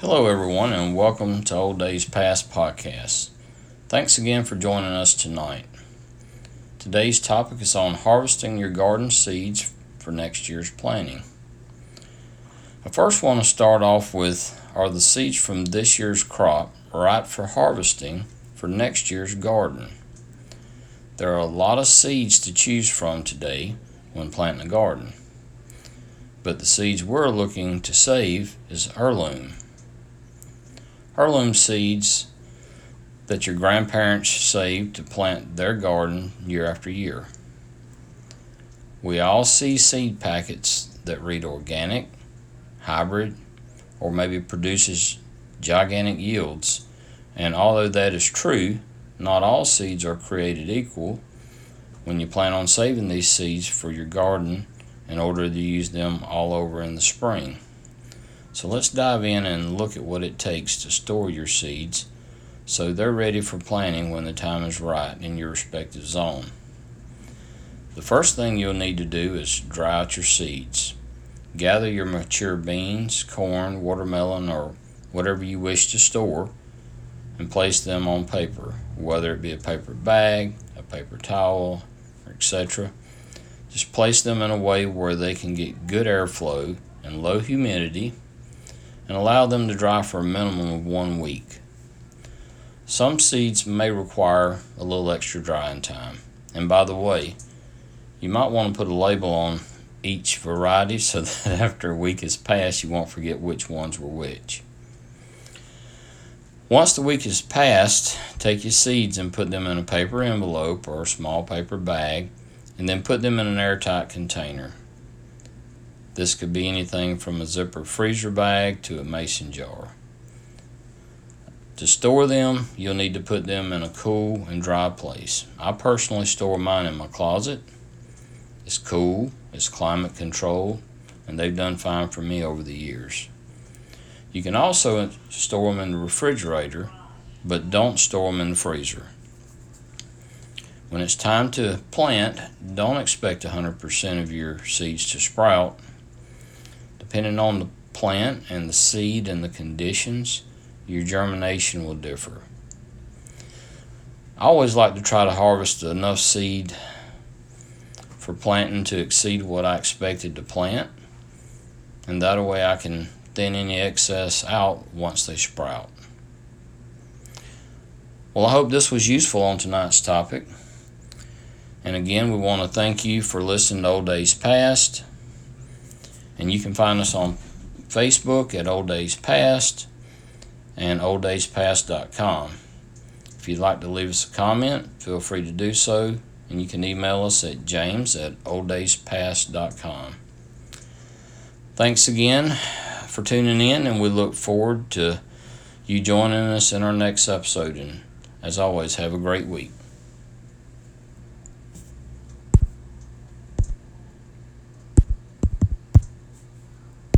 Hello everyone and welcome to Old Days Past Podcast. Thanks again for joining us tonight. Today's topic is on harvesting your garden seeds for next year's planting. I first want to start off with, are the seeds from this year's crop ripe for harvesting for next year's garden? There are a lot of seeds to choose from today when planting a garden, but the seeds we're looking to save is heirloom. Heirloom seeds that your grandparents saved to plant their garden year after year. We all see seed packets that read organic, hybrid, or maybe produces gigantic yields. And although that is true, not all seeds are created equal. When you plan on saving these seeds for your garden in order to use them all over in the spring. So let's dive in and look at what it takes to store your seeds so they're ready for planting when the time is right in your respective zone. The first thing you'll need to do is dry out your seeds. Gather your mature beans, corn, watermelon, or whatever you wish to store and place them on paper, whether it be a paper bag, a paper towel, etc. Just place them in a way where they can get good airflow and low humidity, and allow them to dry for a minimum of 1 week. Some seeds may require a little extra drying time. And by the way, you might want to put a label on each variety so that after a week has passed, you won't forget which ones were which. Once the week has passed, take your seeds and put them in a paper envelope or a small paper bag, and then put them in an airtight container. This could be anything from a zipper freezer bag to a mason jar. To store them, you'll need to put them in a cool and dry place. I personally store mine in my closet. It's cool, it's climate controlled, and they've done fine for me over the years. You can also store them in the refrigerator, but don't store them in the freezer. When it's time to plant, don't expect 100% of your seeds to sprout. Depending on the plant and the seed and the conditions, your germination will differ. I always like to try to harvest enough seed for planting to exceed what I expected to plant, and that way I can thin any excess out once they sprout. Well, I hope this was useful on tonight's topic. And again, we want to thank you for listening to Old Days Past. And you can find us on Facebook at Old Days Past and olddayspast.com. If you'd like to leave us a comment, feel free to do so. And you can email us at james@olddayspast.com. Thanks again for tuning in, and we look forward to you joining us in our next episode. And as always, have a great week.